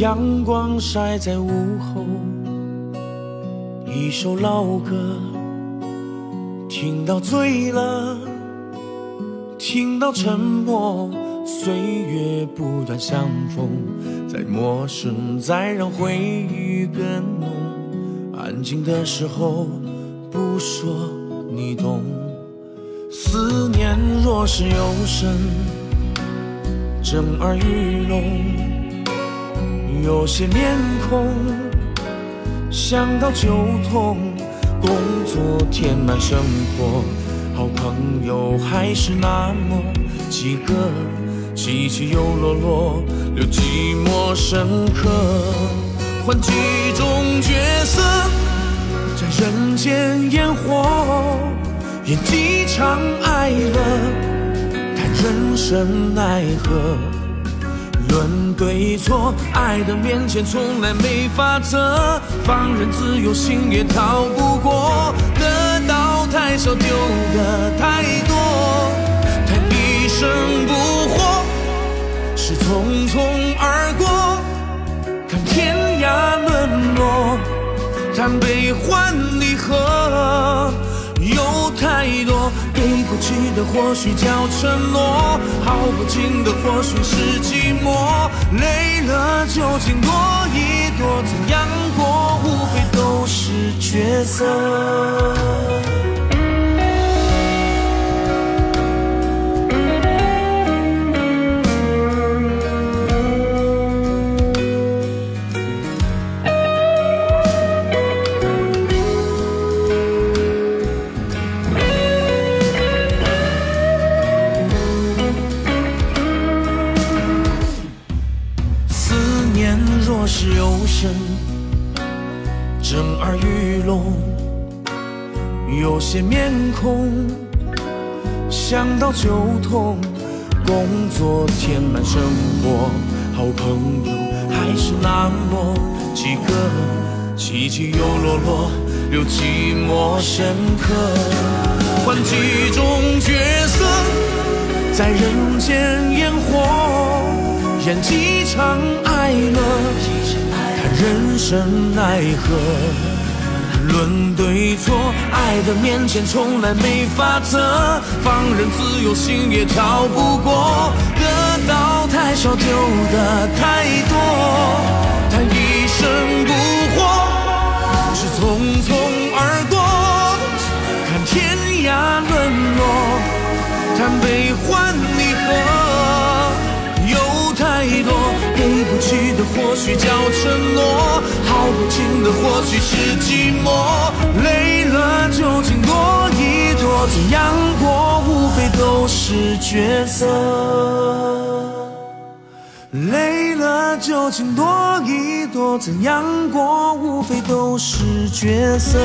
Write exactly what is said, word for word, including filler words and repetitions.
阳光晒在午后，一首老歌，听到醉了，听到沉默，岁月不断相逢，再陌生，再让回忆更浓。安静的时候，不说你懂。思念若是有声，震耳欲聋。 有些面孔，想到就痛。工作填满生活，好朋友还是那么几个，起起又落落，留寂寞深刻。换几种角色，在人间烟火，演几场爱乐，看人生奈何。 论对错，爱的面前从来没法则，放任自由，心也逃不过。得到太少，丢的太多，叹一生不惑，是匆匆而过。看天涯沦落，叹悲欢离合。 有太多给过去的，或许叫承诺；耗不尽的，或许是寂寞。累了就请躲一躲，怎样过，无非都是角色。是有声，震耳欲聋。有些面孔，想到就痛。工作填满生活，好朋友还是那么几个，起起又落落，留寂寞深刻。换几种角色，在人间烟火。 演几场爱乐，看人生奈何。论对错，爱的面前从来没法则。放任自由，心也逃不过。得到太少，丢的太多。叹一生不惑，是匆匆而过。看天涯沦落，叹悲欢离合。 太多给不起的，或许叫承诺；耗不尽的，或许是寂寞。累了就请躲一躲，怎样过，无非都是角色。累了就请躲一躲，怎样过，无非都是角色。